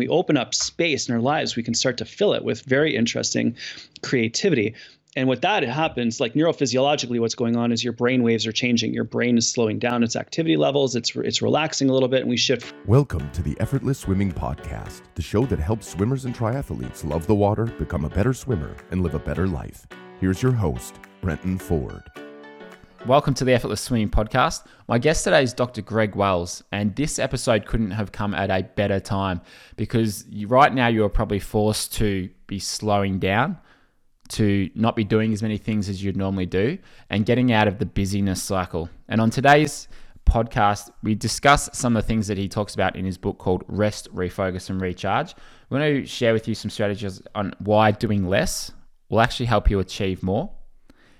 we open up space in our lives, we can start to fill it with very interesting creativity. And with that, it happens, like neurophysiologically, what's going on is your brain waves are changing. Your brain is slowing down its activity levels. It's relaxing a little bit, and we shift. Welcome to the Effortless Swimming Podcast, the show that helps swimmers and triathletes love the water, become a better swimmer, and live a better life. Here's your host, Brenton Ford. Welcome to the Effortless Swimming Podcast. My guest today is Dr. Greg Wells, and this episode couldn't have come at a better time because right now you're probably forced to be slowing down, to not be doing as many things as you'd normally do, and getting out of the busyness cycle. And on today's podcast, we discuss some of the things that he talks about in his book called Rest, Refocus, and Recharge. We're going to share with you some strategies on why doing less will actually help you achieve more,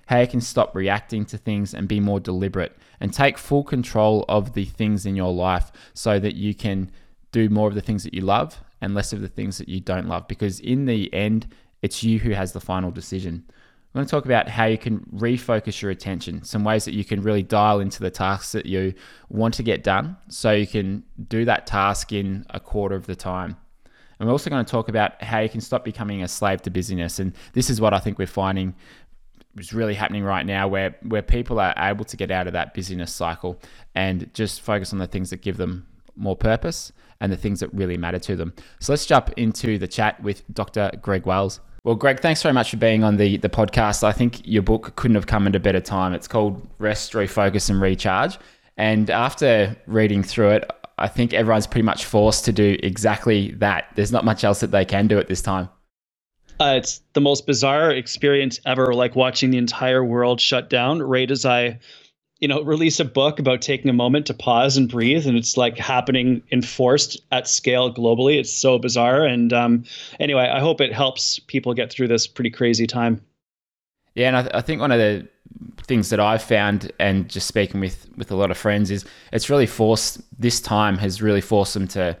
how you can stop reacting to things and be more deliberate, and take full control of the things in your life so that you can do more of the things that you love and less of the things that you don't love, because in the end, it's you who has the final decision. I'm going to talk about how you can refocus your attention, some ways that you can really dial into the tasks that you want to get done so you can do that task in a quarter of the time. And we're also going to talk about how you can stop becoming a slave to busyness. And this is what I think we're finding is really happening right now, where people are able to get out of that busyness cycle and just focus on the things that give them more purpose and the things that really matter to them. So let's jump into the chat with Dr. Greg Wells. Well, Greg, thanks very much for being on the podcast. I think your book couldn't have come at a better time. It's called Rest, Refocus, and Recharge. And after reading through it, I think everyone's pretty much forced to do exactly that. There's not much else that they can do at this time. It's the most bizarre experience ever, like watching the entire world shut down right as I release a book about taking a moment to pause and breathe. And it's like happening enforced at scale globally. It's so bizarre. And anyway, I hope it helps people get through this pretty crazy time. Yeah. And I think one of the things that I've found, and just speaking with a lot of friends, is it's really forced them to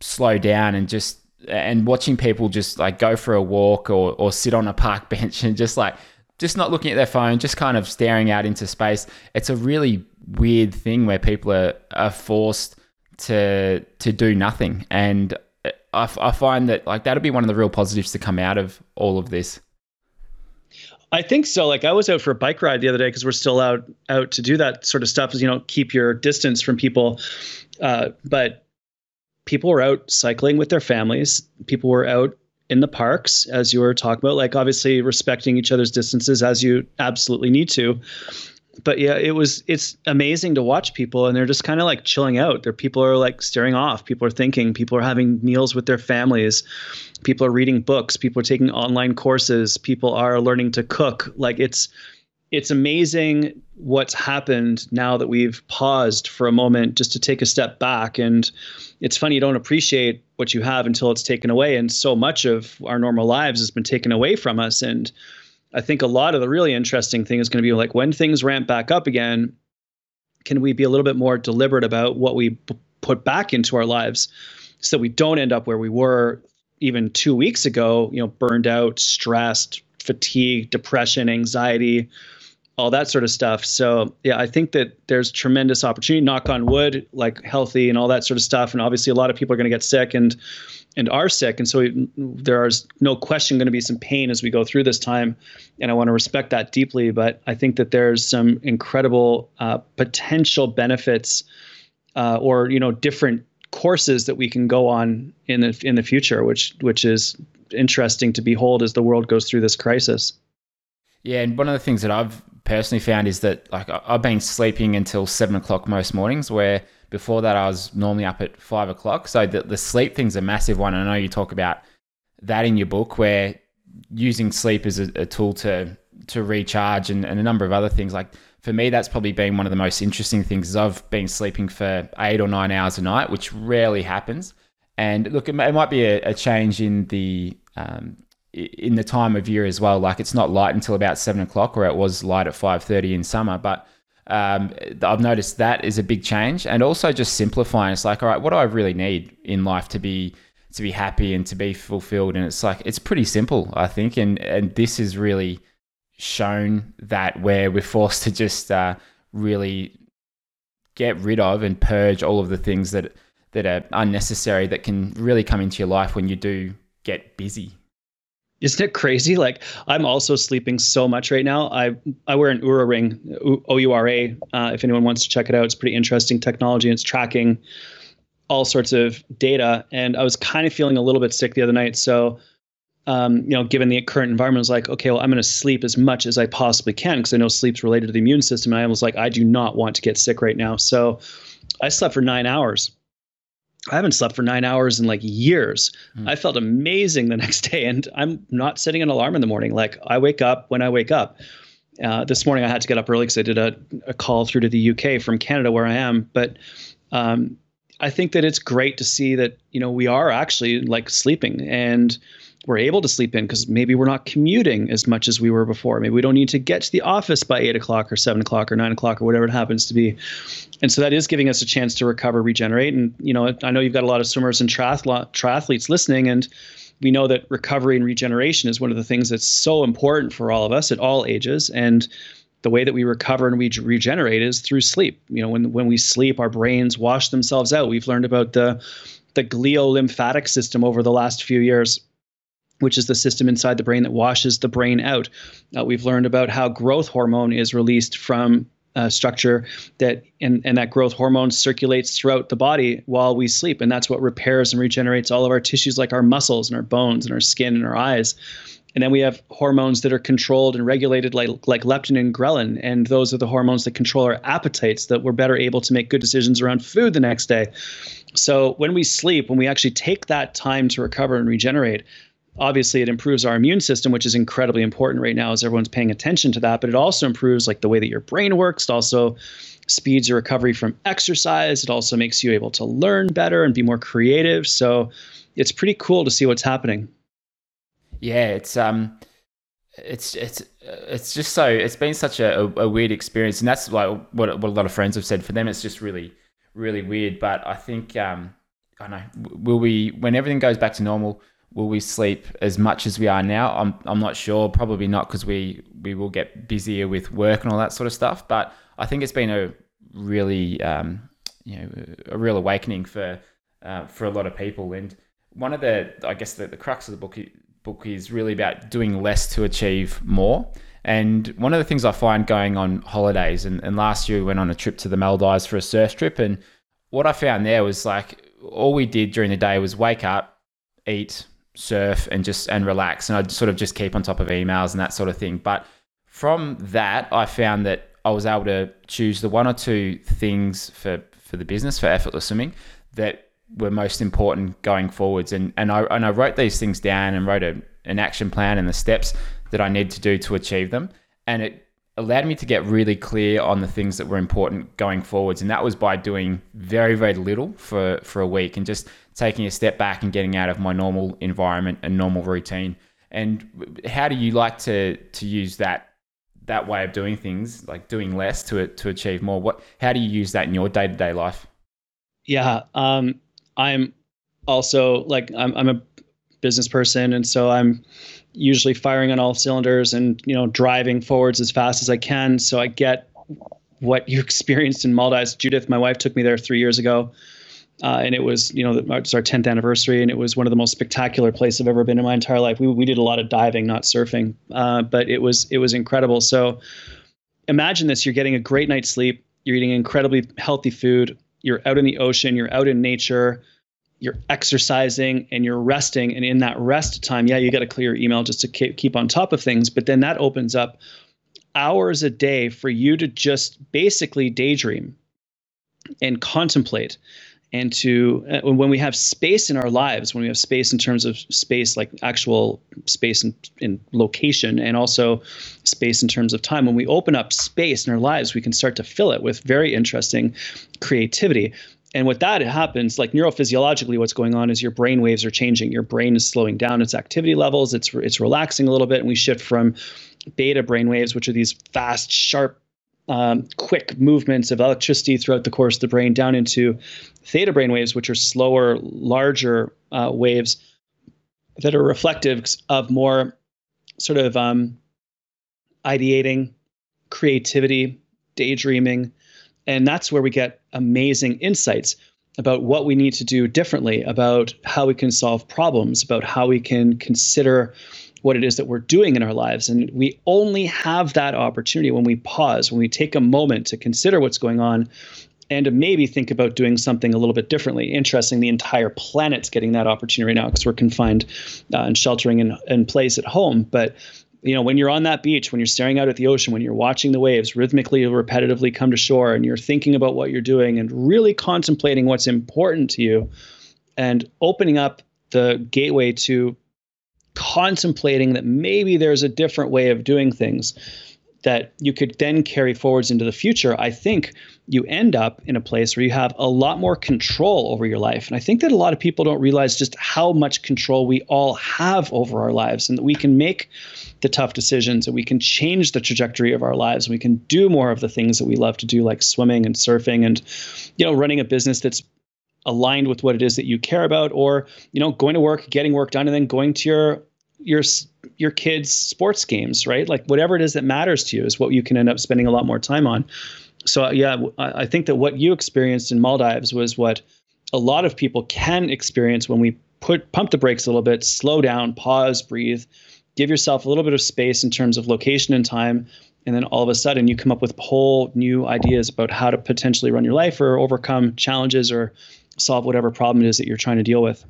slow down and just, and watching people just like go for a walk or sit on a park bench and just not looking at their phone, just kind of staring out into space. It's a really weird thing where people are forced to do nothing. And I find that that'll be one of the real positives to come out of all of this. I think so. I was out for a bike ride the other day, because we're still out to do that sort of stuff, is, keep your distance from people. But people were out cycling with their families. People were out in the parks, as you were talking about, obviously respecting each other's distances as you absolutely need to. But yeah, it's amazing to watch people, and they're just kind of chilling out. People are staring off. People are thinking, people are having meals with their families. People are reading books. People are taking online courses. People are learning to cook. It's amazing what's happened now that we've paused for a moment just to take a step back. And it's funny, you don't appreciate what you have until it's taken away. And so much of our normal lives has been taken away from us. And I think a lot of the really interesting thing is going to be when things ramp back up again, can we be a little bit more deliberate about what we put back into our lives so that we don't end up where we were even 2 weeks ago, burned out, stressed, fatigue, depression, anxiety, all that sort of stuff. So yeah, I think that there's tremendous opportunity, knock on wood, healthy and all that sort of stuff. And obviously a lot of people are going to get sick and are sick. And so there is no question going to be some pain as we go through this time. And I want to respect that deeply, but I think that there's some incredible potential benefits or different courses that we can go on in the future, which is interesting to behold as the world goes through this crisis. Yeah. And one of the things that I've personally found is that I've been sleeping until 7 o'clock most mornings, where before that I was normally up at 5 o'clock. So the sleep thing's a massive one. I know you talk about that in your book, where using sleep as a tool to recharge and a number of other things. For me, that's probably been one of the most interesting things, is I've been sleeping for 8 or 9 hours a night, which rarely happens. And look, it might be a change in the time of year as well. It's not light until about 7 o'clock, where it was light at 5:30 in summer. But I've noticed that is a big change, and also just simplifying. It's all right, what do I really need in life to be happy and to be fulfilled? And it's pretty simple, I think. And this has really shown that, where we're forced to just really get rid of and purge all of the things that that are unnecessary that can really come into your life when you do get busy. Isn't it crazy? Like, I'm also sleeping so much right now. I wear an Oura ring, Oura. If anyone wants to check it out, it's pretty interesting technology. It's tracking all sorts of data. And I was kind of feeling a little bit sick the other night. So, given the current environment, I was like, okay, well, I'm going to sleep as much as I possibly can, because I know sleep's related to the immune system. And I was like, I do not want to get sick right now. So I slept for 9 hours. I haven't slept for 9 hours in like years. I felt amazing the next day, and I'm not setting an alarm in the morning. Like, I wake up when I wake up. This morning I had to get up early because I did a call through to the UK from Canada where I am. But I think that it's great to see that, we are actually like sleeping, and we're able to sleep in because maybe we're not commuting as much as we were before. Maybe we don't need to get to the office by 8 o'clock or 7 o'clock or 9 o'clock or whatever it happens to be. And so that is giving us a chance to recover, regenerate. And, I know you've got a lot of swimmers and triathletes listening, and we know that recovery and regeneration is one of the things that's so important for all of us at all ages. And the way that we recover and we regenerate is through sleep. When we sleep, our brains wash themselves out. We've learned about the gliolymphatic system over the last few years, which is the system inside the brain that washes the brain out. We've learned about how growth hormone is released from structure, and that growth hormone circulates throughout the body while we sleep. And that's what repairs and regenerates all of our tissues, like our muscles and our bones and our skin and our eyes. And then we have hormones that are controlled and regulated like leptin and ghrelin. And those are the hormones that control our appetites, that we're better able to make good decisions around food the next day. So when we sleep, when we actually take that time to recover and regenerate, obviously, it improves our immune system, which is incredibly important right now as everyone's paying attention to that. But it also improves like the way that your brain works. It also speeds your recovery from exercise. It also makes you able to learn better and be more creative. So it's pretty cool to see what's happening. Yeah, it's just so, it's been such a weird experience, and that's like what a lot of friends have said. For them, it's just really, really weird. But I think I don't know, when everything goes back to normal, will we sleep as much as we are now? I'm not sure. Probably not, because we will get busier with work and all that sort of stuff. But I think it's been a really a real awakening for a lot of people. And one of the crux of the book is really about doing less to achieve more. And one of the things I find going on holidays, and last year we went on a trip to the Maldives for a surf trip, and what I found there was like all we did during the day was wake up, eat, surf, and relax. And I'd sort of just keep on top of emails and that sort of thing. But from that, I found that I was able to choose the one or two things for the business, for Effortless Swimming, that were most important going forwards. And I wrote these things down and wrote an action plan and the steps that I need to do to achieve them. And it allowed me to get really clear on the things that were important going forwards. And that was by doing very, very little for a week, and just taking a step back and getting out of my normal environment and normal routine. And how do you like to use that way of doing things, like doing less to achieve more? How do you use that in your day-to-day life? Yeah. I'm also like, I'm a business person. And so I'm usually firing on all cylinders and, driving forwards as fast as I can. So I get what you experienced in Maldives. Judith, my wife, took me there 3 years ago. And it was, it's our 10th anniversary, and it was one of the most spectacular places I've ever been in my entire life. We did a lot of diving, not surfing, but it was incredible. So imagine this: you're getting a great night's sleep, you're eating incredibly healthy food, you're out in the ocean, you're out in nature, you're exercising, and you're resting. And in that rest time, yeah, you got to clear your email just to keep on top of things. But then that opens up hours a day for you to just basically daydream and contemplate. And when we have space in our lives, when we have space in terms of space, like actual space in location, and also space in terms of time, when we open up space in our lives, we can start to fill it with very interesting creativity. And with that, it happens like neurophysiologically, what's going on is your brain waves are changing. Your brain is slowing down its activity levels. It's relaxing a little bit. And we shift from beta brain waves, which are these fast, sharp, quick movements of electricity throughout the course of the brain, down into theta brain waves, which are slower, larger waves that are reflective of more sort of ideating, creativity, daydreaming. And that's where we get amazing insights. about what we need to do differently, about how we can solve problems, about how we can consider what it is that we're doing in our lives. And we only have that opportunity when we pause, when we take a moment to consider what's going on and to maybe think about doing something a little bit differently. Interesting, the entire planet's getting that opportunity right now because we're confined and sheltering in place at home. But you know, when you're on that beach, when you're staring out at the ocean, when you're watching the waves rhythmically, repetitively come to shore, and you're thinking about what you're doing and really contemplating what's important to you and opening up the gateway to contemplating that maybe there's a different way of doing things that you could then carry forwards into the future, I think you end up in a place where you have a lot more control over your life. And I think that a lot of people don't realize just how much control we all have over our lives, and that we can make the tough decisions, and we can change the trajectory of our lives, and we can do more of the things that we love to do, like swimming and surfing and, you know, running a business that's aligned with what it is that you care about, or, you know, going to work, getting work done, and then going to your kids' sports games, right? Like whatever it is that matters to you is what you can end up spending a lot more time on. So yeah, I think that what you experienced in Maldives was what a lot of people can experience when we pump the brakes a little bit, slow down, pause, breathe, give yourself a little bit of space in terms of location and time. And then all of a sudden you come up with whole new ideas about how to potentially run your life or overcome challenges or solve whatever problem it is that you're trying to deal with.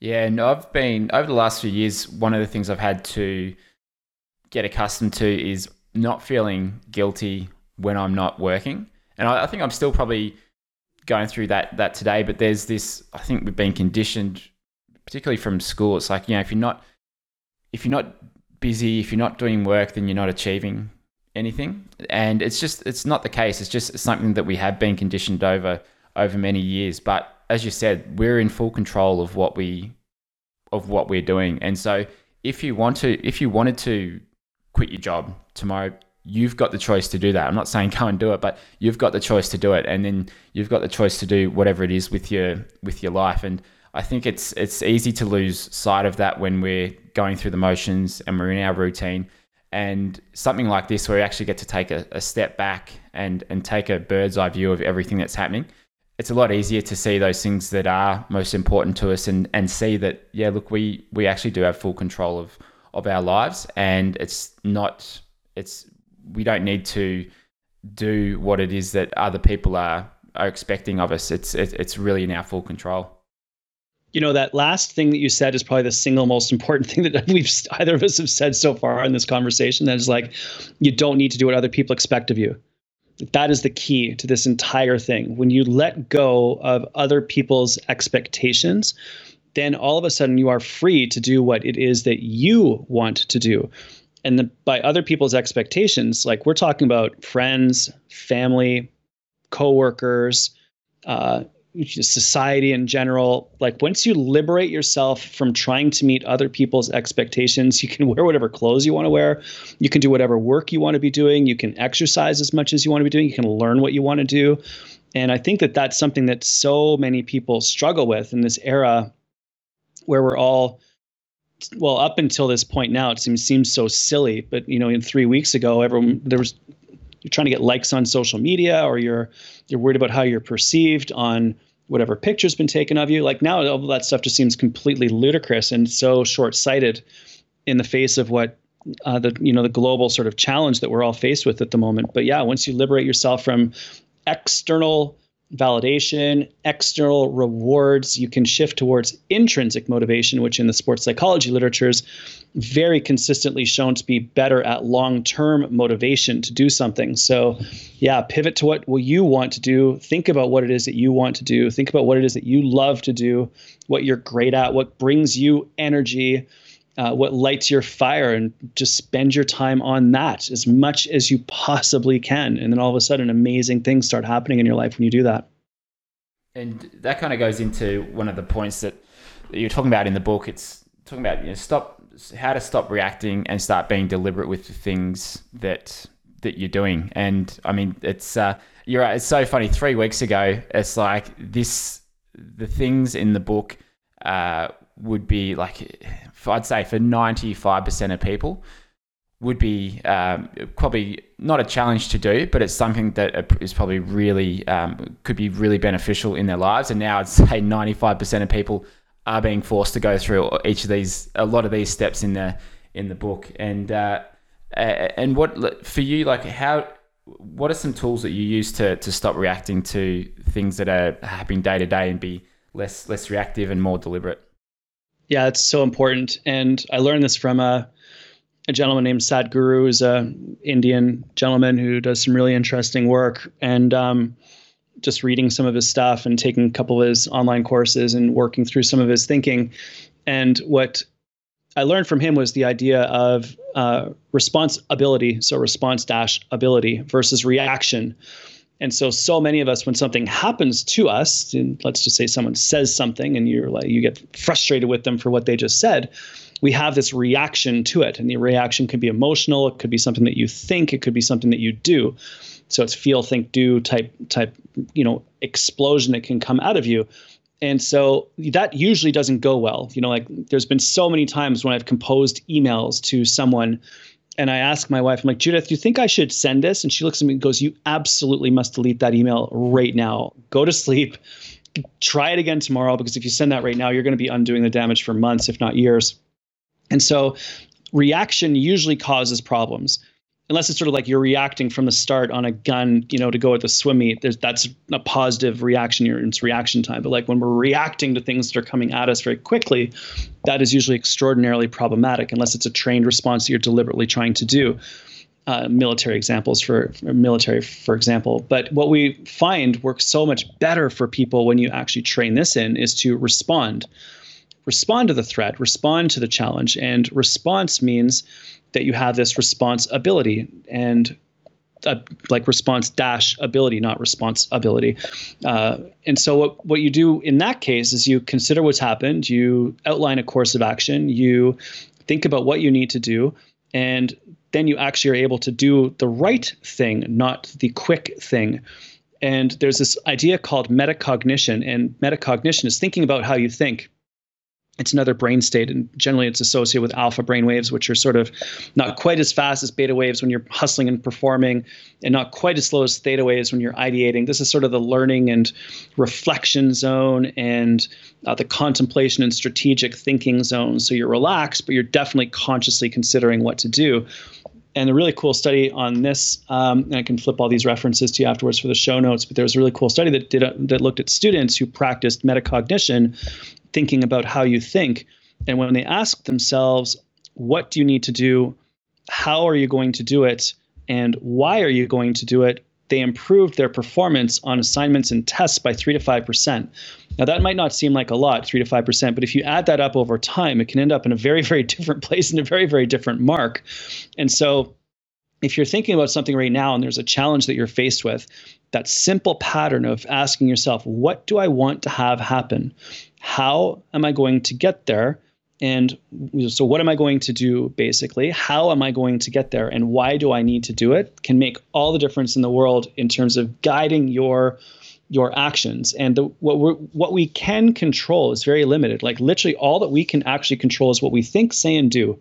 Yeah, and I've been, over the last few years, one of the things I've had to get accustomed to is not feeling guilty when I'm not working. And I think I'm still probably going through that today, but there's this, I think we've been conditioned, particularly from school. It's like, you know, if you're not busy, if you're not doing work, then you're not achieving anything. And it's just, it's not the case. It's just something that we have been conditioned over many years. But as you said, we're in full control of what we're doing. And so if you wanted to quit your job tomorrow, you've got the choice to do that. I'm not saying go and do it, but you've got the choice to do it. And then you've got the choice to do whatever it is with your life. And I think it's easy to lose sight of that when we're going through the motions and we're in our routine. And something like this, where we actually get to take a step back and take a bird's eye view of everything that's happening, it's a lot easier to see those things that are most important to us and see that, yeah, look, we actually do have full control of our lives, and we don't need to do what it is that other people are expecting of us. It's really in our full control. You know, that last thing that you said is probably the single most important thing that either of us have said so far in this conversation. That is, like, you don't need to do what other people expect of you. That is the key to this entire thing. When you let go of other people's expectations, then all of a sudden you are free to do what it is that you want to do. And by other people's expectations, like, we're talking about friends, family, coworkers, society in general. Like, once you liberate yourself from trying to meet other people's expectations, you can wear whatever clothes you want to wear. You can do whatever work you want to be doing. You can exercise as much as you want to be doing. You can learn what you want to do. And I think that that's something that so many people struggle with in this era where we're all, well, up until this point now, it seems so silly. But, you know, in 3 weeks ago, you're trying to get likes on social media, or you're worried about how you're perceived on whatever picture's been taken of you. Like, now all that stuff just seems completely ludicrous and so short-sighted in the face of what the global sort of challenge that we're all faced with at the moment. But yeah, once you liberate yourself from external validation, external rewards, you can shift towards intrinsic motivation, which in the sports psychology literature is very consistently shown to be better at long-term motivation to do something. So yeah, pivot to what you want to do. Think about what it is that you want to do. Think about what it is that you love to do, what you're great at, what brings you energy, what lights your fire, and just spend your time on that as much as you possibly can. And then all of a sudden, amazing things start happening in your life when you do that. And that kind of goes into one of the points that you're talking about in the book. It's talking about, you know, how to stop reacting and start being deliberate with the things that you're doing. And I mean, it's you're right. It's so funny. 3 weeks ago, it's like the things in the book would be like, I'd say for 95% of people would be probably not a challenge to do, but it's something that is probably really could be really beneficial in their lives. And now I'd say 95% of people are being forced to go through each of these, a lot of these steps in the book. And what for you, like how, what are some tools that you use to stop reacting to things that are happening day to day and be less reactive and more deliberate? Yeah, it's so important. And I learned this from a gentleman named Sadhguru, who's an Indian gentleman who does some really interesting work. And just reading some of his stuff and taking a couple of his online courses and working through some of his thinking. And what I learned from him was the idea of responsibility. So response-ability versus reaction. And so many of us, when something happens to us, and let's just say someone says something and you're like, you get frustrated with them for what they just said, we have this reaction to it. And the reaction could be emotional. It could be something that you think. It could be something that you do. So it's feel, think, do type, explosion that can come out of you. And so that usually doesn't go well. Like there's been so many times when I've composed emails to someone and I ask my wife, I'm like, Judith, do you think I should send this? And she looks at me and goes, you absolutely must delete that email right now. Go to sleep. Try it again tomorrow, because if you send that right now, you're going to be undoing the damage for months, if not years. And so reaction usually causes problems. Unless it's sort of like you're reacting from the start on a gun, to go at the swim meet, that's a positive reaction. It's reaction time. But like when we're reacting to things that are coming at us very quickly, that is usually extraordinarily problematic, unless it's a trained response that you're deliberately trying to do. Military, for example. But what we find works so much better for people when you actually train this in is to respond. Respond to the threat, respond to the challenge. And response means that you have this responsibility and like response-ability, not responsibility. And so what you do in that case is you consider what's happened, you outline a course of action, you think about what you need to do, and then you actually are able to do the right thing, not the quick thing. And there's this idea called metacognition, and metacognition is thinking about how you think. It's another brain state, and generally it's associated with alpha brain waves, which are sort of not quite as fast as beta waves when you're hustling and performing, and not quite as slow as theta waves when you're ideating. This is sort of the learning and reflection zone and the contemplation and strategic thinking zone. So you're relaxed, but you're definitely consciously considering what to do. And a really cool study on this, and I can flip all these references to you afterwards for the show notes, but there was a really cool study that that looked at students who practiced metacognition, thinking about how you think. And when they ask themselves, what do you need to do? How are you going to do it? And why are you going to do it? They improved their performance on assignments and tests by 3 to 5%. Now, that might not seem like a lot, 3 to 5%, but if you add that up over time, it can end up in a very, very different place and a very, very different mark. And so if you're thinking about something right now and there's a challenge that you're faced with, that simple pattern of asking yourself, what do I want to have happen? How am I going to get there? And so what am I going to do, basically? How am I going to get there? And why do I need to do it? Can make all the difference in the world in terms of guiding your actions. And what we can control is very limited. Like literally all that we can actually control is what we think, say, and do.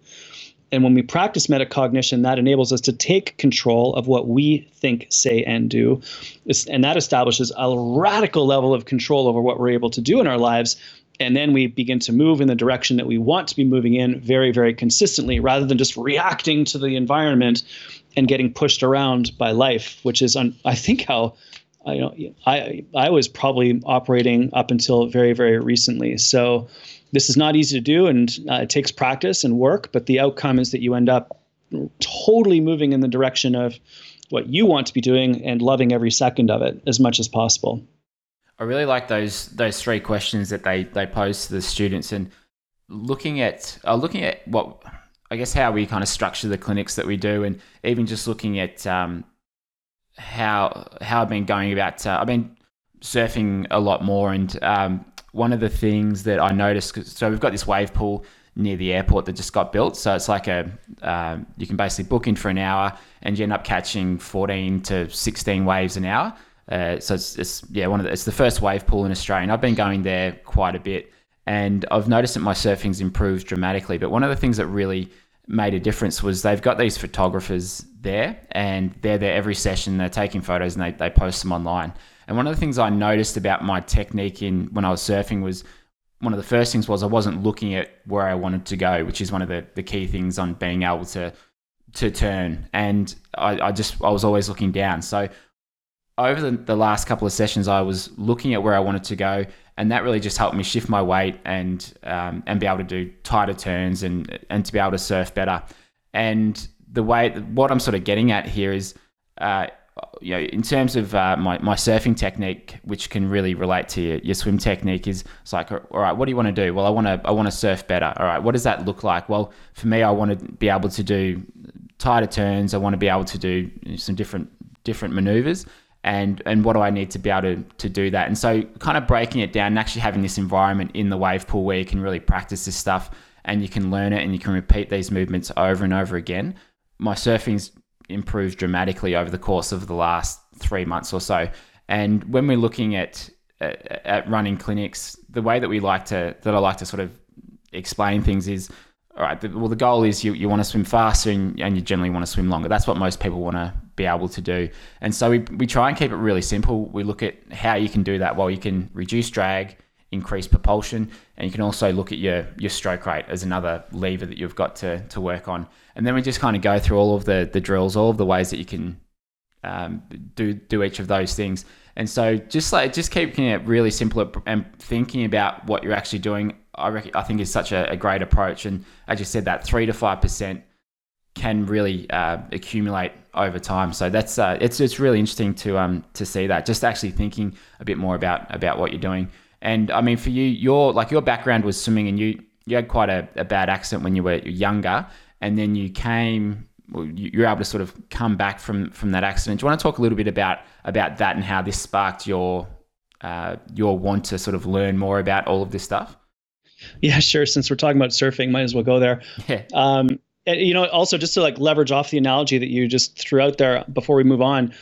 And when we practice metacognition, that enables us to take control of what we think, say, and do. And that establishes a radical level of control over what we're able to do in our lives. And then we begin to move in the direction that we want to be moving in very, very consistently, rather than just reacting to the environment and getting pushed around by life, which is, I think, how I was probably operating up until very, very recently. So this is not easy to do, and it takes practice and work, but the outcome is that you end up totally moving in the direction of what you want to be doing and loving every second of it as much as possible. I really like those three questions that they pose to the students, and looking at what, I guess, how we kind of structure the clinics that we do, and even just looking at how I've been going about. I've been surfing a lot more, and one of the things that I noticed, so we've got this wave pool near the airport that just got built. So it's like you can basically book in for an hour and you end up catching 14 to 16 waves an hour. So it's the first wave pool in Australia. And I've been going there quite a bit, and I've noticed that my surfing's improved dramatically. But one of the things that really made a difference was they've got these photographers there, and they're there every session. They're taking photos and they post them online. And one of the things I noticed about my technique when I was surfing was, one of the first things was I wasn't looking at where I wanted to go, which is one of the key things on being able to turn. And I was always looking down. So over the last couple of sessions, I was looking at where I wanted to go, and that really just helped me shift my weight and be able to do tighter turns and to be able to surf better. And what I'm sort of getting at here is, in terms of my surfing technique, which can really relate to your swim technique, is it's like, all right, what do you want to do? Well, I want to surf better. All right, what does that look like? Well, for me, I want to be able to do tighter turns. I want to be able to do some different maneuvers. And what do I need to be able to do that? And so kind of breaking it down and actually having this environment in the wave pool where you can really practice this stuff and you can learn it and you can repeat these movements over and over again. My surfing's improved dramatically over the course of the last 3 months or so. And when we're looking at running clinics, the way that I like to sort of explain things is, all right, the goal is you want to swim faster and you generally want to swim longer. That's what most people want to be able to do. And so we try and keep it really simple. We look at how you can do that while you can reduce drag, increase propulsion, and you can also look at your stroke rate as another lever that you've got to work on. And then we just kind of go through all of the drills, all of the ways that you can do each of those things. And so just keeping it really simple and thinking about what you're actually doing, I think is such a great approach. And as you said, that 3-5% can really accumulate over time. So that's it's really interesting to see that. Just actually thinking a bit more about what you're doing. And I mean, for you, your background was swimming, and you had quite a bad accident when you were younger, and then you're able to sort of come back from that accident. Do you want to talk a little bit about that and how this sparked your want to sort of learn more about all of this stuff? Yeah, sure. Since we're talking about surfing, might as well go there. Yeah. Also just to like leverage off the analogy that you just threw out there before we move on,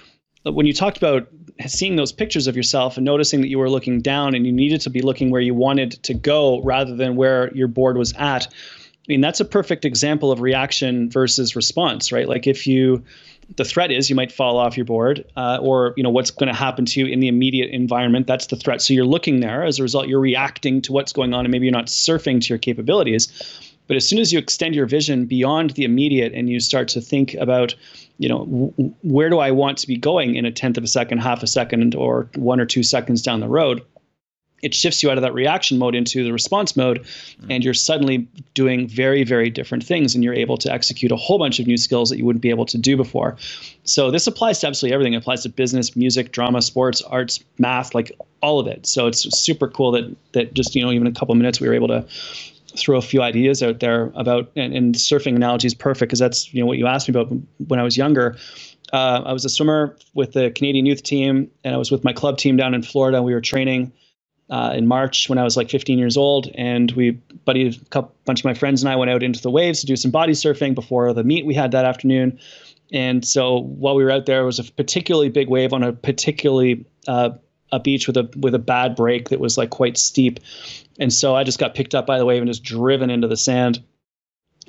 when you talked about seeing those pictures of yourself and noticing that you were looking down and you needed to be looking where you wanted to go rather than where your board was at, I mean, that's a perfect example of reaction versus response, right? Like the threat is you might fall off your board or what's going to happen to you in the immediate environment. That's the threat. So you're looking there. As a result, you're reacting to what's going on, and maybe you're not surfing to your capabilities. But as soon as you extend your vision beyond the immediate and you start to think about, where do I want to be going in a tenth of a second, half a second, or 1 or 2 seconds down the road, it shifts you out of that reaction mode into the response mode, and you're suddenly doing very, very different things, and you're able to execute a whole bunch of new skills that you wouldn't be able to do before. So this applies to absolutely everything. It applies to business, music, drama, sports, arts, math, like all of it. So it's super cool that just, even a couple of minutes we were able to throw a few ideas out there about, and surfing analogy is perfect because that's, what you asked me about when I was younger. I was a swimmer with the Canadian youth team, and I was with my club team down in Florida. We were training in March when I was like 15 years old, and a bunch of my friends and I went out into the waves to do some body surfing before the meet we had that afternoon. And so while we were out there, it was a particularly big wave on a particularly a beach with a bad break that was like quite steep. And so I just got picked up by the wave and just driven into the sand,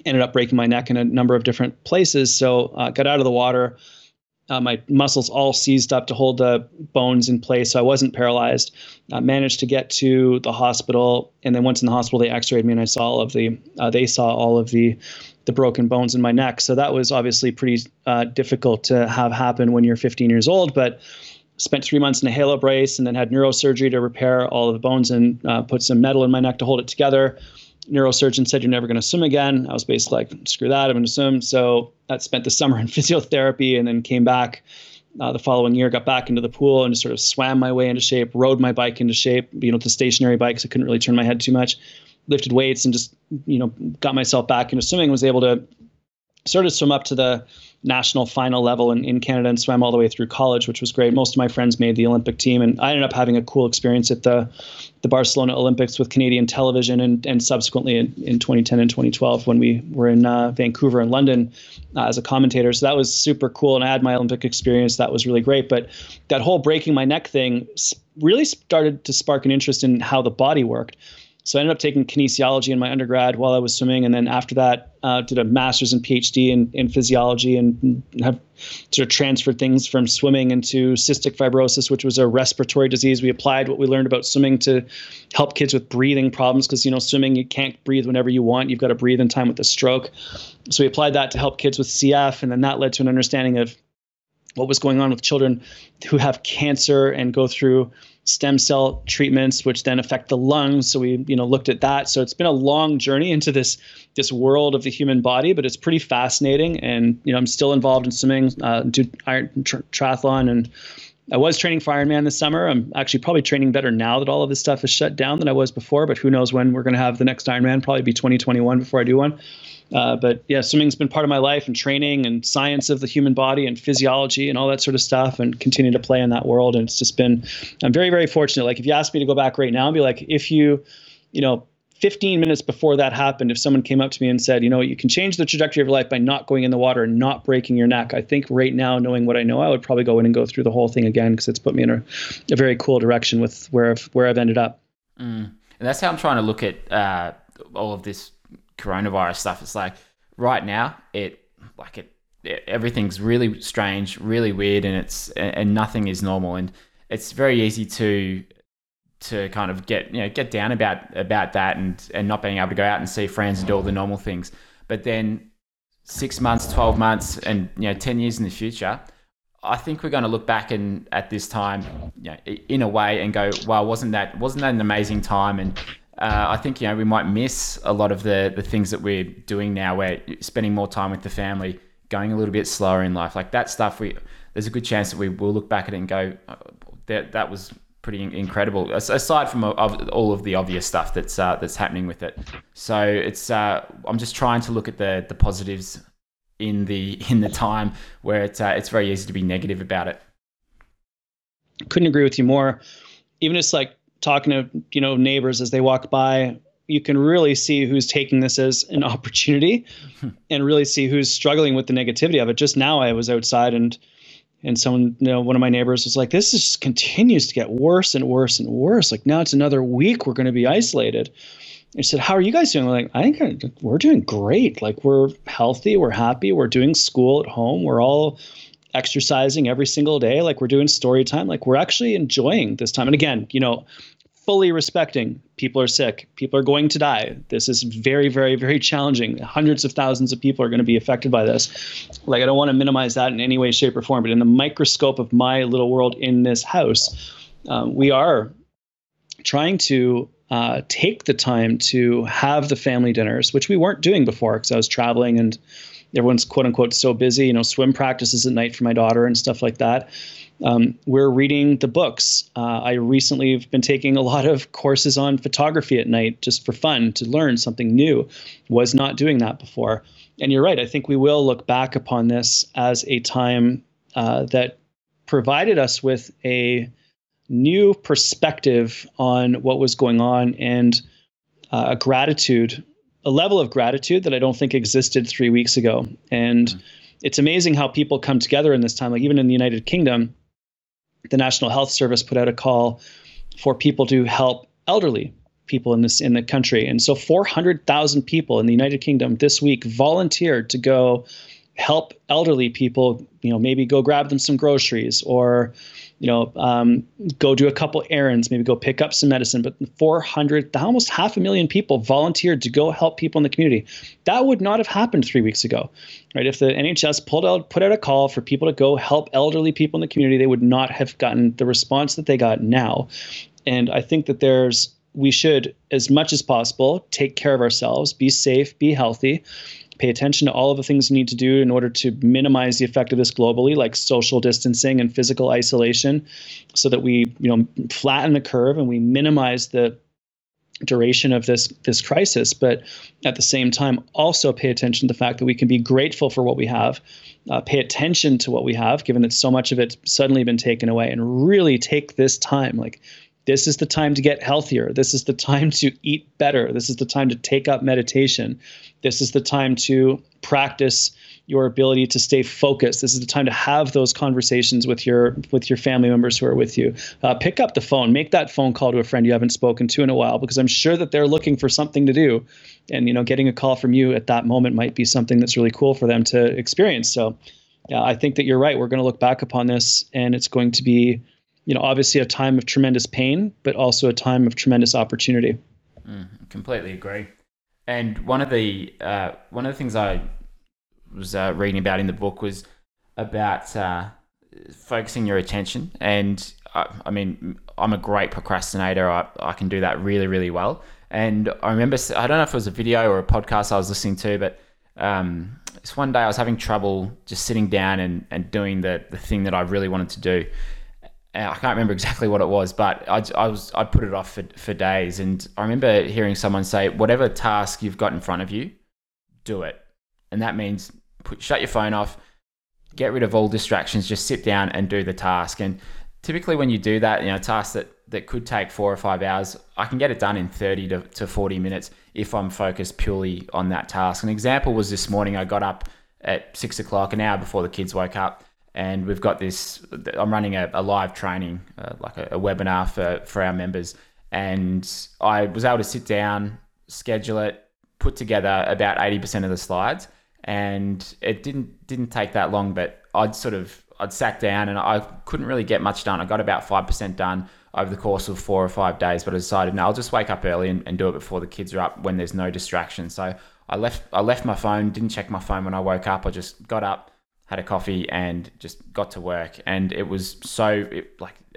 ended up breaking my neck in a number of different places. So got out of the water, my muscles all seized up to hold the bones in place. So I wasn't paralyzed, managed to get to the hospital. And then once in the hospital, they x-rayed me and I saw all of the broken bones in my neck. So that was obviously pretty difficult to have happen when you're 15 years old, but spent 3 months in a halo brace and then had neurosurgery to repair all of the bones and put some metal in my neck to hold it together. Neurosurgeon said, "You're never going to swim again." I was basically like, "Screw that, I'm going to swim." So I spent the summer in physiotherapy and then came back the following year, got back into the pool and just sort of swam my way into shape, rode my bike into shape, the stationary bikes. I couldn't really turn my head too much, lifted weights and just, got myself back into swimming, was able to sort of swim up to the national final level in Canada and swam all the way through college, which was great. Most of my friends made the Olympic team, and I ended up having a cool experience at the Barcelona Olympics with Canadian television and subsequently in 2010 and 2012 when we were in Vancouver and London as a commentator. So that was super cool, and I had my Olympic experience. That was really great. But that whole breaking my neck thing really started to spark an interest in how the body worked. So I ended up taking kinesiology in my undergrad while I was swimming. And then after that, did a master's and PhD in physiology, and have sort of transferred things from swimming into cystic fibrosis, which was a respiratory disease. We applied what we learned about swimming to help kids with breathing problems, because, you know, swimming, you can't breathe whenever you want. You've got to breathe in time with a stroke. So we applied that to help kids with CF. And then that led to an understanding of what was going on with children who have cancer and go through stem cell treatments, which then affect the lungs. So we, you know, looked at that. So it's been a long journey into this world of the human body, but it's pretty fascinating. And, you know, I'm still involved in swimming, do triathlon, and I was training for Ironman this summer. I'm actually probably training better now that all of this stuff is shut down than I was before, but who knows when we're going to have the next Ironman. Probably be 2021 before I do one. But yeah, swimming's been part of my life, and training and science of the human body and physiology and all that sort of stuff, and continue to play in that world. And it's just been, I'm very, very fortunate. Like, if you asked me to go back right now and be like, if you, you know, 15 minutes before that happened, if someone came up to me and said, you know, you can change the trajectory of your life by not going in the water and not breaking your neck, I think right now, knowing what I know, I would probably go in and go through the whole thing again, because it's put me in a very cool direction with where I've ended up. And that's how I'm trying to look at all of this coronavirus stuff. It's like right now it everything's really strange, really weird, and nothing is normal, and it's very easy to kind of get down about that and not being able to go out and see friends and do all the normal things. But then 6 months, 12 months, and 10 years in the future, I think we're going to look back and at this time, in a way, and go, wow, wasn't that an amazing time? And I think, we might miss a lot of the things that we're doing now, where spending more time with the family, going a little bit slower in life, like that stuff. There's a good chance that we will look back at it and go, that was pretty incredible, aside from all of the obvious stuff that's happening with it. So it's I'm just trying to look at the positives in the time where it's very easy to be negative about it. Couldn't agree with you more. Even just like talking to, neighbors as they walk by, you can really see who's taking this as an opportunity and really see who's struggling with the negativity of it. Just now I was outside and someone, one of my neighbors was like, this just continues to get worse and worse and worse. Like, now it's another week we're going to be isolated. I said, how are you guys doing? I'm like, I think we're doing great. Like, we're healthy, we're happy, we're doing school at home, we're all exercising every single day. Like, we're doing story time. Like, we're actually enjoying this time. And again, fully respecting people are sick. People are going to die. This is very, very, very challenging. Hundreds of thousands of people are going to be affected by this. Like, I don't want to minimize that in any way, shape, or form, but in the microscope of my little world in this house, we are trying to take the time to have the family dinners, which we weren't doing before because I was traveling and everyone's quote unquote so busy, swim practices at night for my daughter and stuff like that. We're reading the books. I recently have been taking a lot of courses on photography at night just for fun, to learn something new. Was not doing that before. And you're right. I think we will look back upon this as a time that provided us with a new perspective on what was going on, and a level of gratitude that I don't think existed 3 weeks ago. And it's amazing how people come together in this time. Like, even in the United Kingdom, the National Health Service put out a call for people to help elderly people in the country. And so 400,000 people in the United Kingdom this week volunteered to go help elderly people, maybe go grab them some groceries, or, go do a couple errands, maybe go pick up some medicine. But almost 500,000 people volunteered to go help people in the community. That would not have happened 3 weeks ago, right? If the NHS put out a call for people to go help elderly people in the community, they would not have gotten the response that they got now. And I think that we should, as much as possible, take care of ourselves, be safe, be healthy, pay attention to all of the things you need to do in order to minimize the effect of this globally, like social distancing and physical isolation, so that we, flatten the curve and we minimize the duration of this crisis. But at the same time, also pay attention to the fact that we can be grateful for what we have, pay attention to what we have, given that so much of it's suddenly been taken away, and really take this time. Like, this is the time to get healthier. This is the time to eat better. This is the time to take up meditation. This is the time to practice your ability to stay focused. This is the time to have those conversations with your family members who are with you. Pick up the phone, make that phone call to a friend you haven't spoken to in a while, because I'm sure that they're looking for something to do. And, you know, getting a call from you at that moment might be something that's really cool for them to experience. So yeah, I think that you're right. We're going to look back upon this, and it's going to be, you know, obviously a time of tremendous pain, but also a time of tremendous opportunity. I completely agree. And one of the things I was reading about in the book was about focusing your attention. And I mean, I'm a great procrastinator. I can do that really, really well. And I remember, I don't know if it was a video or a podcast I was listening to, but this one day I was having trouble just sitting down and doing the thing that I really wanted to do. I can't remember exactly what it was, but I put it off for days. And I remember hearing someone say, whatever task you've got in front of you, do it. And that means shut your phone off, get rid of all distractions, just sit down and do the task. And typically when you do that, you know, tasks that could take 4 or 5 hours, I can get it done in 30 to 40 minutes if I'm focused purely on that task. An example was this morning, I got up at 6 o'clock, an hour before the kids woke up. And we've got this, I'm running a live training, like a webinar for our members. And I was able to sit down, schedule it, put together about 80% of the slides. And it didn't take that long, but I'd sat down and I couldn't really get much done. I got about 5% done over the course of 4 or 5 days, but I decided, no, I'll just wake up early and do it before the kids are up when there's no distraction. So I left my phone, didn't check my phone when I woke up. I just got up, had a coffee, and just got to work. And it was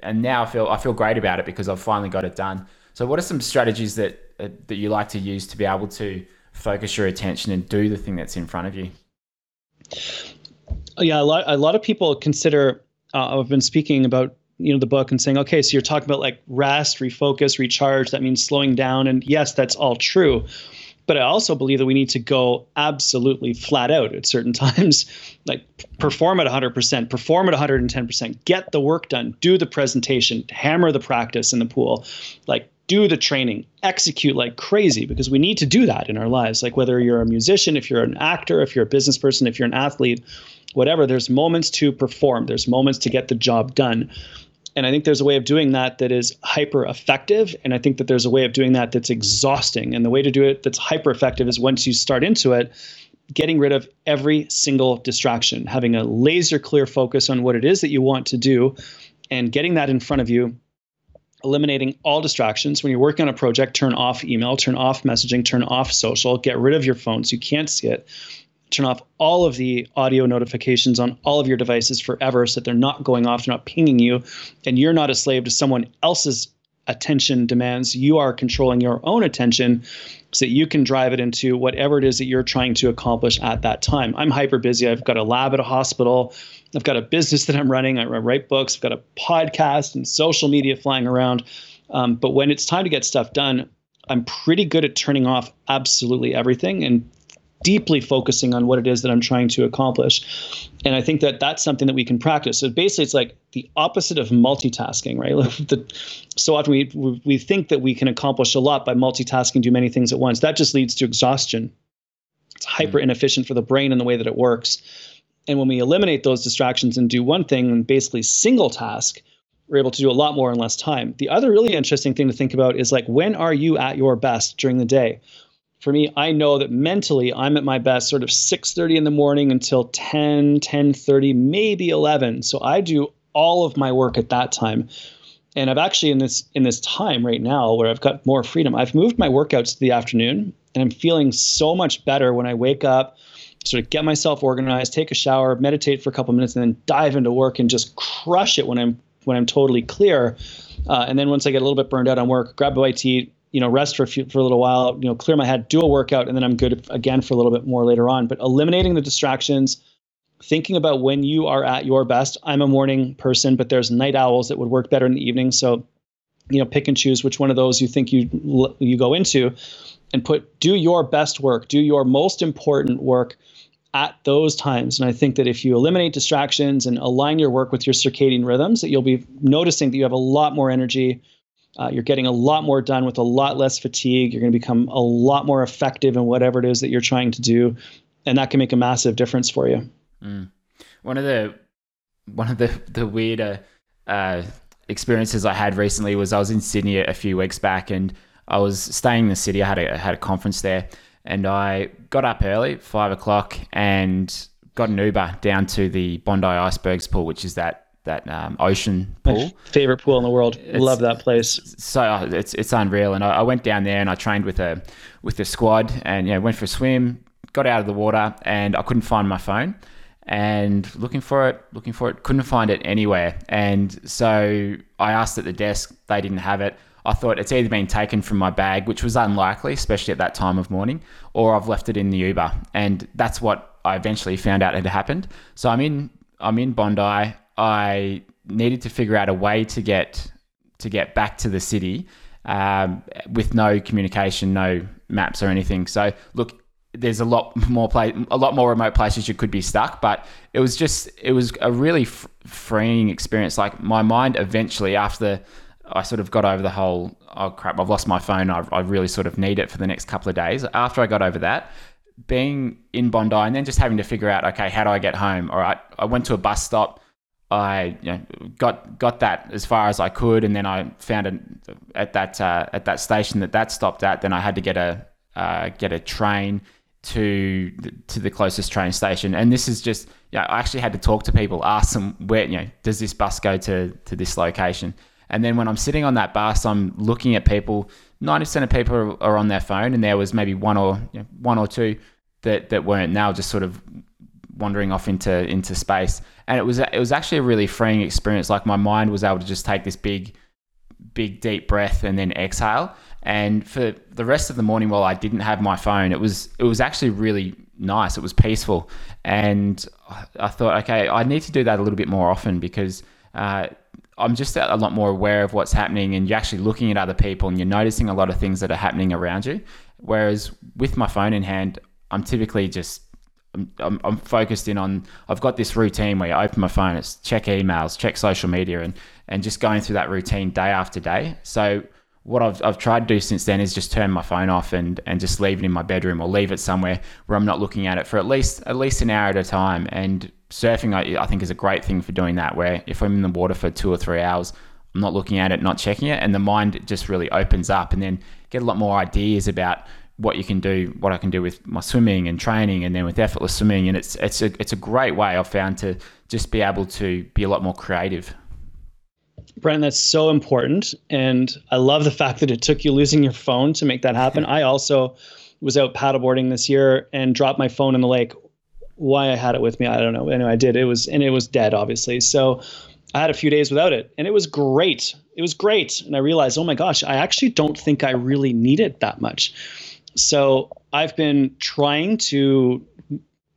and now I feel great about it because I've finally got it done. So what are some strategies that you like to use to be able to focus your attention and do the thing that's in front of you? Yeah, a lot of people consider, I've been speaking about, you know, the book and saying, okay, so you're talking about like rest, refocus, recharge. That means slowing down. And yes, that's all true. But I also believe that we need to go absolutely flat out at certain times, like perform at 100%, perform at 110%, get the work done, do the presentation, hammer the practice in the pool, like do the training, execute like crazy, because we need to do that in our lives. Like whether you're a musician, if you're an actor, if you're a business person, if you're an athlete, whatever, there's moments to perform, there's moments to get the job done. And I think there's a way of doing that that is hyper effective. And I think that there's a way of doing that that's exhausting. And the way to do it that's hyper effective is once you start into it, getting rid of every single distraction, having a laser clear focus on what it is that you want to do and getting that in front of you, eliminating all distractions. When you're working on a project, turn off email, turn off messaging, turn off social, get rid of your phone so you can't see it. Turn off all of the audio notifications on all of your devices forever so that they're not going off, they're not pinging you, and you're not a slave to someone else's attention demands. You are controlling your own attention so that you can drive it into whatever it is that you're trying to accomplish at that time. I'm hyper busy. I've got a lab at a hospital. I've got a business that I'm running. I write books. I've got a podcast and social media flying around. But when it's time to get stuff done, I'm pretty good at turning off absolutely everything and deeply focusing on what it is that I'm trying to accomplish. And I think that that's something that we can practice. So basically it's like the opposite of multitasking, right? So often we think that we can accomplish a lot by multitasking, do many things at once. That just leads to exhaustion. It's hyper inefficient for the brain and the way that it works. And when we eliminate those distractions and do one thing and basically single task, we're able to do a lot more in less time. The other really interesting thing to think about is like, when are you at your best during the day? For me, I know that mentally I'm at my best sort of 6:30 in the morning until 10, 10:30, maybe 11. So I do all of my work at that time. And I've actually in this time right now where I've got more freedom, I've moved my workouts to the afternoon, and I'm feeling so much better when I wake up, sort of get myself organized, take a shower, meditate for a couple minutes, and then dive into work and just crush it when I'm totally clear. And then once I get a little bit burned out on work, grab a bite to eat, you know, rest for a little while, you know, clear my head, do a workout, and then I'm good again for a little bit more later on. But eliminating the distractions, thinking about when you are at your best. I'm a morning person, but there's night owls that would work better in the evening. So, you know, pick and choose which one of those you think you go into, and do your best work, do your most important work at those times. And I think that if you eliminate distractions and align your work with your circadian rhythms, that you'll be noticing that you have a lot more energy. You're getting a lot more done with a lot less fatigue. You're going to become a lot more effective in whatever it is that you're trying to do. and that can make a massive difference for you. Mm. One of the weirder experiences I had recently was I was in Sydney a few weeks back, and I was staying in the city. I had a conference there, and I got up early, 5 o'clock, and got an Uber down to the Bondi Icebergs pool, which is that ocean pool. My favorite pool in the world. Love that place. So it's unreal. And I went down there and I trained with the squad, and went for a swim, got out of the water, and I couldn't find my phone. And looking for it, couldn't find it anywhere. And so I asked at the desk, they didn't have it. I thought it's either been taken from my bag, which was unlikely, especially at that time of morning, or I've left it in the Uber. And that's what I eventually found out had happened. So I'm in Bondi. I needed to figure out a way to get back to the city with no communication, no maps or anything. So look, there's a lot more remote places you could be stuck, but it was a really freeing experience. Like, my mind eventually, after I sort of got over the whole, oh crap, I've lost my phone, I really sort of need it for the next couple of days. After I got over that, being in Bondi and then just having to figure out, okay, how do I get home? All right, I went to a bus stop. I got that as far as I could, and then I found it at that station that stopped at. Then I had to get a train to the closest train station. And this is just, I actually had to talk to people, ask them where, does this bus go to this location? And then when I'm sitting on that bus, I'm looking at people. 90% of people are on their phone, and there was maybe one or two that weren't. Now just sort of wandering off into space. And it was actually a really freeing experience. Like, my mind was able to just take this big deep breath and then exhale. And for the rest of the morning, while I didn't have my phone, it was actually really nice. It was peaceful. And I thought, okay, I need to do that a little bit more often, because I'm just a lot more aware of what's happening, and you're actually looking at other people and you're noticing a lot of things that are happening around you. Whereas with my phone in hand, I'm typically just, I'm focused in on, I've got this routine where I open my phone, it's check emails, check social media, and just going through that routine day after day. So what I've tried to do since then is just turn my phone off and just leave it in my bedroom, or leave it somewhere where I'm not looking at it for at least an hour at a time. And surfing, I think, is a great thing for doing that, where if I'm in the water for 2 or 3 hours, I'm not looking at it, not checking it, and the mind just really opens up, and then get a lot more ideas about what you can do, what I can do with my swimming and training, and then with effortless swimming. And it's a great way, I've found, to just be able to be a lot more creative. Brenton, that's so important. And I love the fact that it took you losing your phone to make that happen. I also was out paddleboarding this year and dropped my phone in the lake. Why I had it with me, I don't know. Anyway, I did. It was dead, obviously. So I had a few days without it, and it was great. And I realized, oh my gosh, I actually don't think I really need it that much. So I've been trying to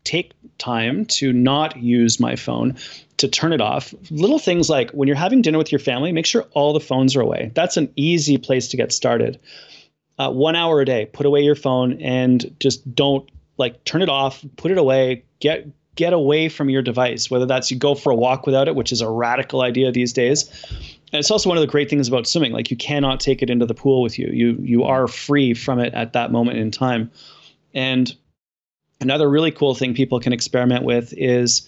take time to not use my phone, to turn it off. Little things like, when you're having dinner with your family, make sure all the phones are away. That's an easy place to get started. 1 hour a day, put away your phone, and just don't, turn it off, put it away, get away from your device, whether that's you go for a walk without it, which is a radical idea these days. And it's also one of the great things about swimming. You cannot take it into the pool with you. You are free from it at that moment in time. And another really cool thing people can experiment with is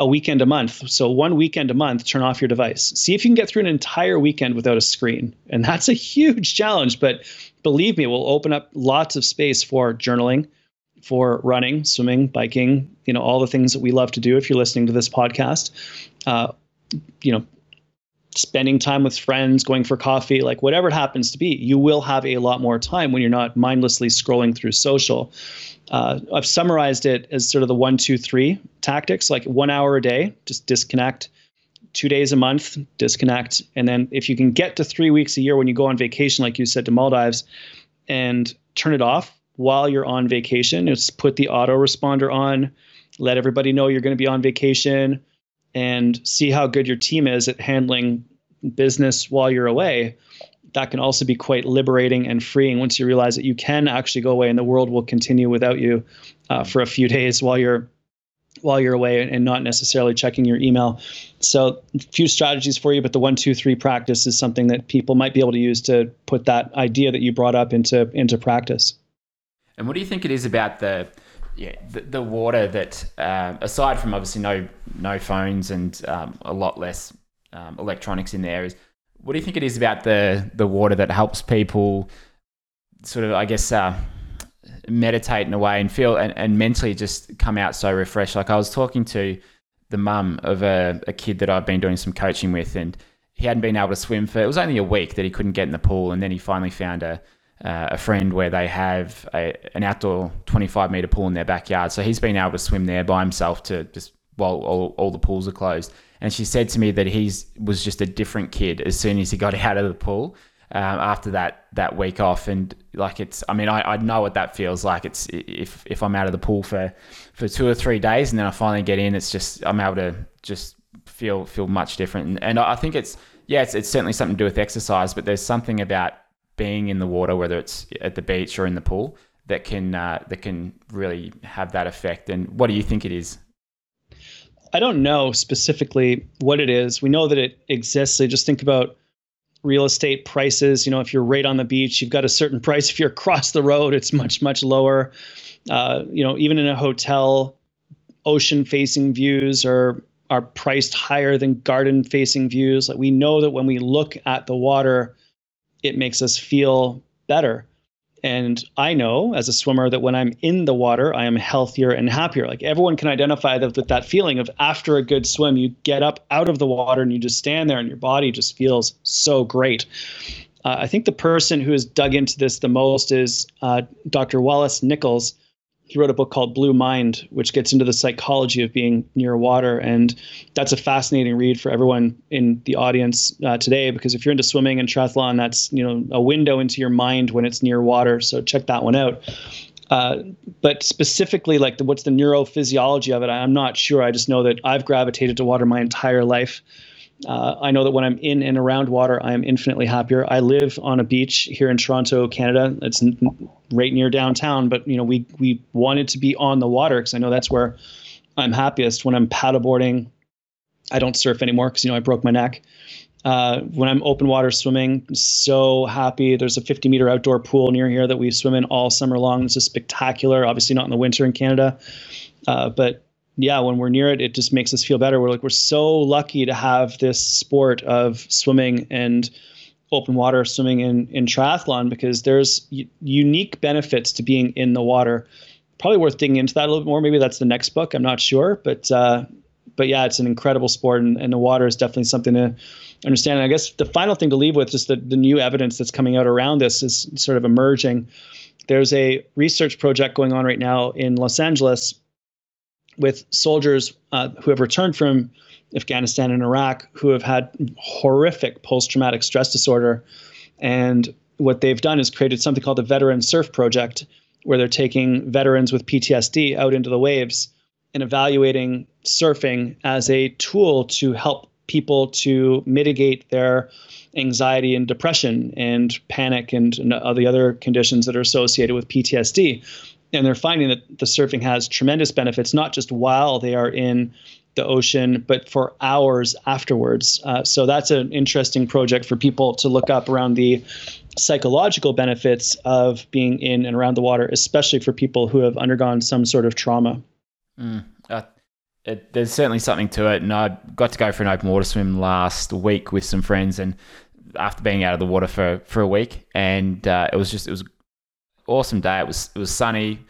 a weekend a month. So one weekend a month, turn off your device. See if you can get through an entire weekend without a screen. And that's a huge challenge, but believe me, it will open up lots of space for journaling, for running, swimming, biking, all the things that we love to do. If you're listening to this podcast, spending time with friends, going for coffee, whatever it happens to be, you will have a lot more time when you're not mindlessly scrolling through social. I've summarized it as sort of the 1, 2, 3 tactics, 1 hour a day, just disconnect, 2 days a month, disconnect. And then if you can get to 3 weeks a year, when you go on vacation, like you said, to Maldives, and turn it off while you're on vacation. It's put the autoresponder on, let everybody know you're going to be on vacation, and see how good your team is at handling business while you're away. That can also be quite liberating and freeing once you realize that you can actually go away and the world will continue without you for a few days while you're away, and not necessarily checking your email. So a few strategies for you, but the 1, 2, 3 practice is something that people might be able to use to put that idea that you brought up into practice. And what do you think it is about the yeah, the water that, aside from obviously no phones and a lot less electronics in there, is what do you think it is about the water that helps people sort of, I guess, meditate in a way and feel and mentally just come out so refreshed? Like I was talking to the mum of a kid that I've been doing some coaching with, and he hadn't been able to swim for, it was only a week that he couldn't get in the pool, and then he finally found a friend where they have an outdoor 25-meter pool in their backyard. So he's been able to swim there by himself to just while all the pools are closed. And she said to me that he was just a different kid as soon as he got out of the pool after that week off. And like it's, I mean, I know what that feels like. It's if I'm out of the pool for 2 or 3 days and then I finally get in, it's just I'm able to just feel much different. And I think it's certainly something to do with exercise, but there's something about being in the water, whether it's at the beach or in the pool, that can really have that effect. And what do you think it is? I don't know specifically what it is. We know that it exists. So just think about real estate prices. You know, if you're right on the beach, you've got a certain price. If you're across the road, it's much, much lower. You know, even in a hotel, ocean-facing views are priced higher than garden-facing views. Like we know that when we look at the water, it makes us feel better. And I know as a swimmer that when I'm in the water, I am healthier and happier. Like everyone can identify with that feeling of after a good swim, you get up out of the water and you just stand there and your body just feels so great. I think the person who has dug into this the most is Dr. Wallace Nichols. He wrote a book called Blue Mind, which gets into the psychology of being near water. And that's a fascinating read for everyone in the audience today, because if you're into swimming and triathlon, that's, you know, a window into your mind when it's near water. So check that one out. But specifically, like what's the neurophysiology of it? I'm not sure. I just know that I've gravitated to water my entire life. I know that when I'm in and around water, I am infinitely happier. I live on a beach here in Toronto, Canada. It's right near downtown, but you know, we wanted to be on the water because I know that's where I'm happiest. When I'm paddleboarding, I don't surf anymore because, you know, I broke my neck. When I'm open water swimming, I'm so happy. There's a 50-meter outdoor pool near here that we swim in all summer long. It's just spectacular. Obviously not in the winter in Canada, but yeah, when we're near it, it just makes us feel better. We're so lucky to have this sport of swimming and open water swimming in triathlon, because there's unique benefits to being in the water. Probably worth digging into that a little bit more. Maybe that's the next book. I'm not sure, but yeah, it's an incredible sport, and the water is definitely something to understand. And I guess the final thing to leave with is the new evidence that's coming out around this is sort of emerging. There's a research project going on right now in Los Angeles with soldiers who have returned from Afghanistan and Iraq who have had horrific post-traumatic stress disorder. And what they've done is created something called the Veteran Surf Project, where they're taking veterans with PTSD out into the waves and evaluating surfing as a tool to help people to mitigate their anxiety and depression and panic and all the other conditions that are associated with PTSD. And they're finding that the surfing has tremendous benefits, not just while they are in the ocean, but for hours afterwards. So that's an interesting project for people to look up around the psychological benefits of being in and around the water, especially for people who have undergone some sort of trauma. There's certainly something to it. And I got to go for an open water swim last week with some friends, and after being out of the water for a week, and it was awesome day. It was sunny.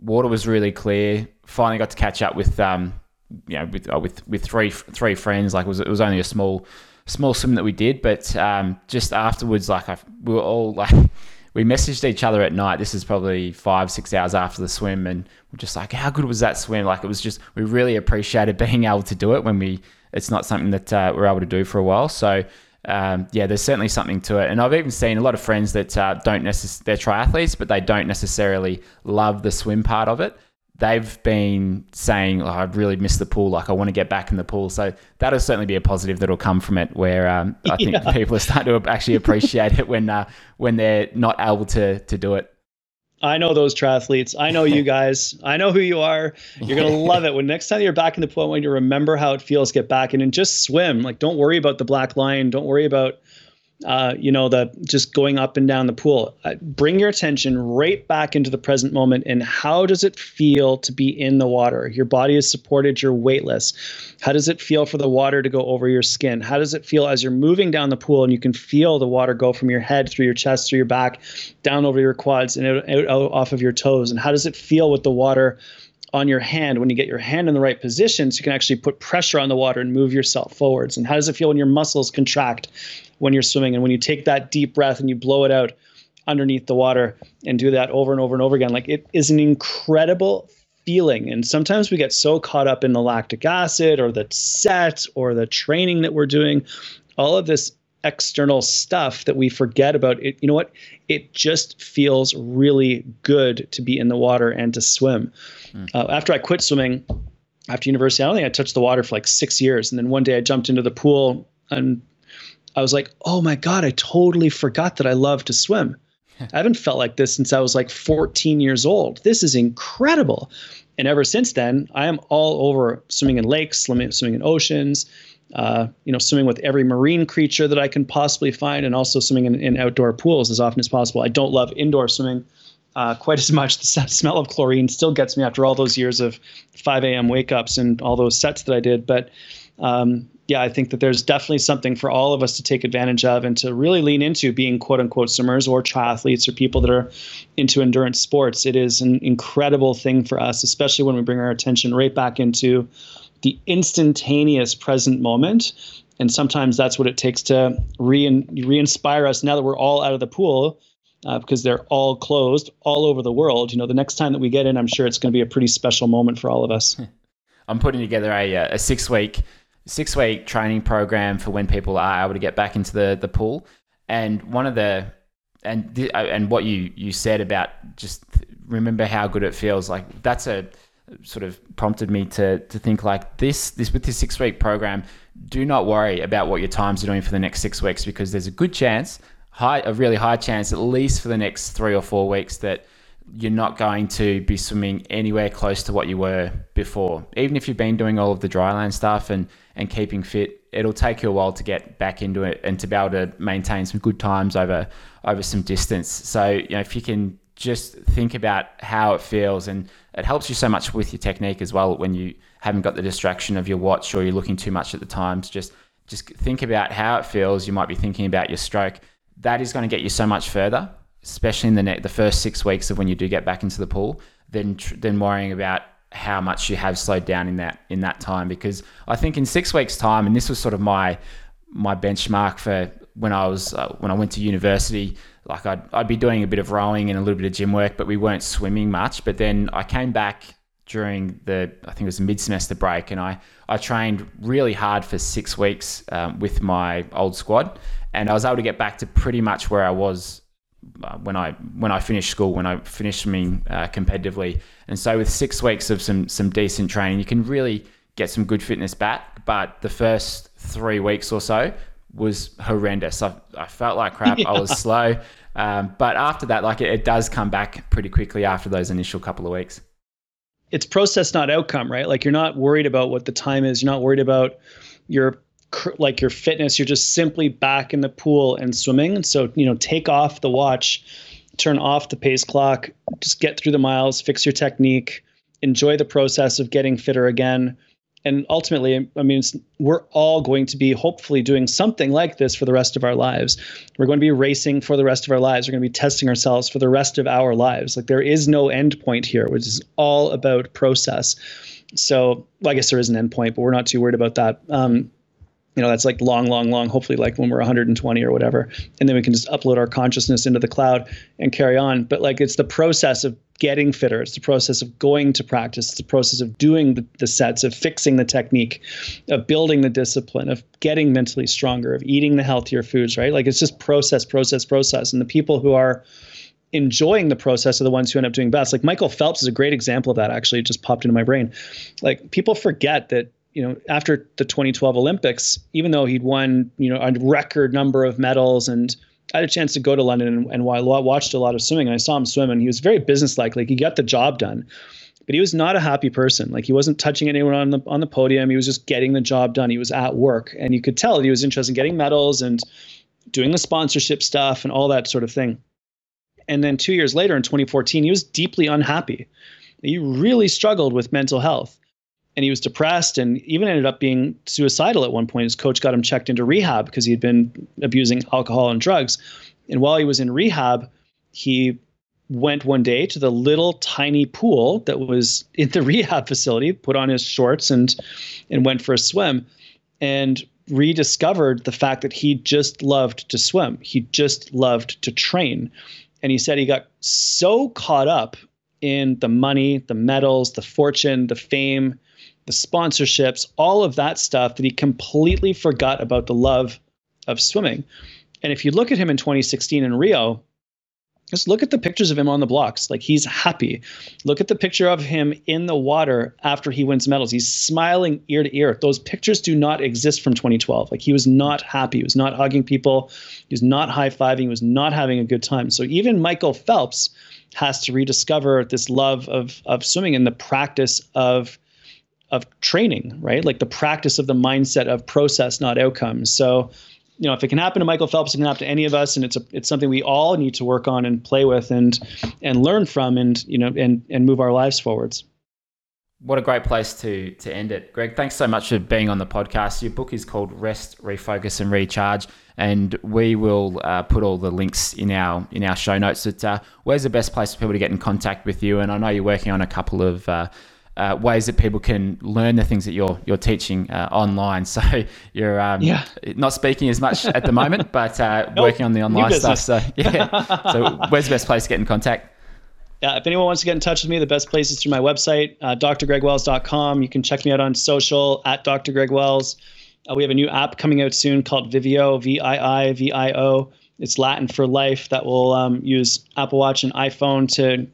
Water was really clear. Finally got to catch up with three friends. Like it was only a small swim that we did, but just afterwards, like we were all like, we messaged each other at night. This is probably 5-6 hours after the swim, and we're just like, how good was that swim? Like it was just, we really appreciated being able to do it when it's not something that we're able to do for a while. So. Yeah, there's certainly something to it. And I've even seen a lot of friends that they're triathletes, but they don't necessarily love the swim part of it. They've been saying, I really miss the pool. Like I want to get back in the pool. So that'll certainly be a positive that'll come from it, where I think people are starting to actually appreciate it when they're not able to do it. I know those triathletes. I know you guys. I know who you are. You're going to love it. When next time you're back in the pool, I want you to remember how it feels, get back in and just swim. Like, don't worry about the black line. Don't worry about just going up and down the pool. Bring your attention right back into the present moment. And how does it feel to be in the water? Your body is supported, you're weightless. How does it feel for the water to go over your skin? How does it feel as you're moving down the pool and you can feel the water go from your head, through your chest, through your back, down over your quads and out off of your toes? And how does it feel with the water on your hand when you get your hand in the right position so you can actually put pressure on the water and move yourself forwards? And how does it feel when your muscles contract when you're swimming and when you take that deep breath and you blow it out underneath the water and do that over and over and over again? Like, it is an incredible feeling. And sometimes we get so caught up in the lactic acid or the set or the training that we're doing, all of this external stuff, that we forget about it. You know what? It just feels really good to be in the water and to swim. After I quit swimming, after university, I don't think I touched the water for like 6 years. And then one day I jumped into the pool and I was like, oh my God, I totally forgot that I love to swim. I haven't felt like this since I was like 14 years old. This is incredible. And ever since then, I am all over swimming in lakes, swimming in oceans, swimming with every marine creature that I can possibly find, and also swimming in outdoor pools as often as possible. I don't love indoor swimming quite as much. The smell of chlorine still gets me after all those years of 5 a.m. wake-ups and all those sets that I did. But I think that there's definitely something for all of us to take advantage of and to really lean into, being quote-unquote swimmers or triathletes or people that are into endurance sports. It is an incredible thing for us, especially when we bring our attention right back into the instantaneous present moment. And sometimes that's what it takes to re-inspire us now that we're all out of the pool, because they're all closed all over the world. You know, the next time that we get in, I'm sure it's going to be a pretty special moment for all of us. I'm putting together a six-week training program for when people are able to get back into the pool. And what you said about just remember how good it feels, like that's a sort of prompted me to think like this with this 6-week program, do not worry about what your times are doing for the next 6 weeks, because there's a good chance, a really high chance, at least for the next 3 or 4 weeks, that you're not going to be swimming anywhere close to what you were before. Even if you've been doing all of the dryland stuff and keeping fit, it'll take you a while to get back into it and to be able to maintain some good times over some distance. So, you know, if you can just think about how it feels, and it helps you so much with your technique as well when you haven't got the distraction of your watch or you're looking too much at the times. Just think about how it feels. You might be thinking about your stroke. That is going to get you so much further, especially in the first 6 weeks of when you do get back into the pool, than worrying about how much you have slowed down in that time. Because I think in 6 weeks' time, and this was sort of my benchmark for when I was when I went to university, like I'd be doing a bit of rowing and a little bit of gym work, but we weren't swimming much. But then I came back during I think it was mid-semester break, and I trained really hard for 6 weeks with my old squad, and I was able to get back to pretty much where I was when I finished school, when I finished swimming competitively. And so with 6 weeks of some decent training, you can really get some good fitness back. But the first 3 weeks or so was horrendous. I felt like crap. Yeah. I was slow. But after that, like it does come back pretty quickly after those initial couple of weeks. It's process, not outcome, right? Like, you're not worried about what the time is. You're not worried about your fitness. You're just simply back in the pool and swimming. And so, you know, take off the watch, turn off the pace clock, just get through the miles, fix your technique, enjoy the process of getting fitter again. And ultimately, I mean, we're all going to be hopefully doing something like this for the rest of our lives. We're going to be racing for the rest of our lives. We're going to be testing ourselves for the rest of our lives. Like, there is no end point here, which is all about process. So, well, I guess there is an end point, but we're not too worried about that. That's like long, hopefully like when we're 120 or whatever, and then we can just upload our consciousness into the cloud and carry on. But like, it's the process of getting fitter. It's the process of going to practice. It's the process of doing the sets, of fixing the technique, of building the discipline, of getting mentally stronger, of eating the healthier foods, right? Like, it's just process. And the people who are enjoying the process are the ones who end up doing best. Like, Michael Phelps is a great example of that, actually. It just popped into my brain. Like, people forget that, you know, after the 2012 Olympics, even though he'd won, you know, a record number of medals, and I had a chance to go to London and watched a lot of swimming, and I saw him swim, and he was very businesslike. Like, he got the job done, but he was not a happy person. Like, he wasn't touching anyone on the podium. He was just getting the job done. He was at work, and you could tell that he was interested in getting medals and doing the sponsorship stuff and all that sort of thing. And then 2 years later in 2014, he was deeply unhappy. He really struggled with mental health and he was depressed and even ended up being suicidal at one point. His coach got him checked into rehab because he'd been abusing alcohol and drugs. And while he was in rehab, he went one day to the little tiny pool that was in the rehab facility, put on his shorts and went for a swim and rediscovered the fact that he just loved to swim. He just loved to train. And he said he got so caught up in the money, the medals, the fortune, the fame, the sponsorships, all of that stuff that he completely forgot about the love of swimming. And if you look at him in 2016 in Rio, just look at the pictures of him on the blocks. Like, he's happy. Look at the picture of him in the water after he wins medals. He's smiling ear to ear. Those pictures do not exist from 2012. Like, he was not happy. He was not hugging people. He was not high-fiving. He was not having a good time. So even Michael Phelps has to rediscover this love of swimming and the practice of training, right? Like the practice of the mindset of process, not outcome. So, you know, if it can happen to Michael Phelps, it can happen to any of us, and it's something we all need to work on and play with and learn from, and you know, and move our lives forwards. What a great place to end it, Greg. Thanks so much for being on the podcast. Your book is called Rest, Refocus, and Recharge, and we will put all the links in our show notes. That where's the best place for people to get in contact with you? And I know you're working on a couple of ways that people can learn the things that you're teaching online. So you're not speaking as much at the moment, but working on the online stuff. So so where's the best place to get in contact? Yeah, if anyone wants to get in touch with me, the best place is through my website, drgregwells.com. You can check me out on social at Dr. Greg Wells. We have a new app coming out soon called Vivio, V-I-I-V-I-O. It's Latin for life. That will use Apple Watch and iPhone to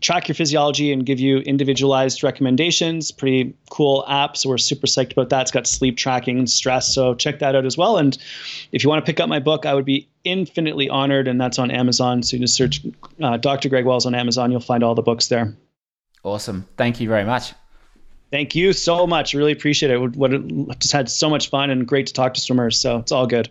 track your physiology and give you individualized recommendations. Pretty cool app. So we're super psyched about that. It's got sleep tracking and stress. So check that out as well. And if you want to pick up my book, I would be infinitely honored. And that's on Amazon. So you just search Dr. Greg Wells on Amazon. You'll find all the books there. Awesome. Thank you very much. Thank you so much. Really appreciate it. I just had so much fun and great to talk to swimmers. So it's all good.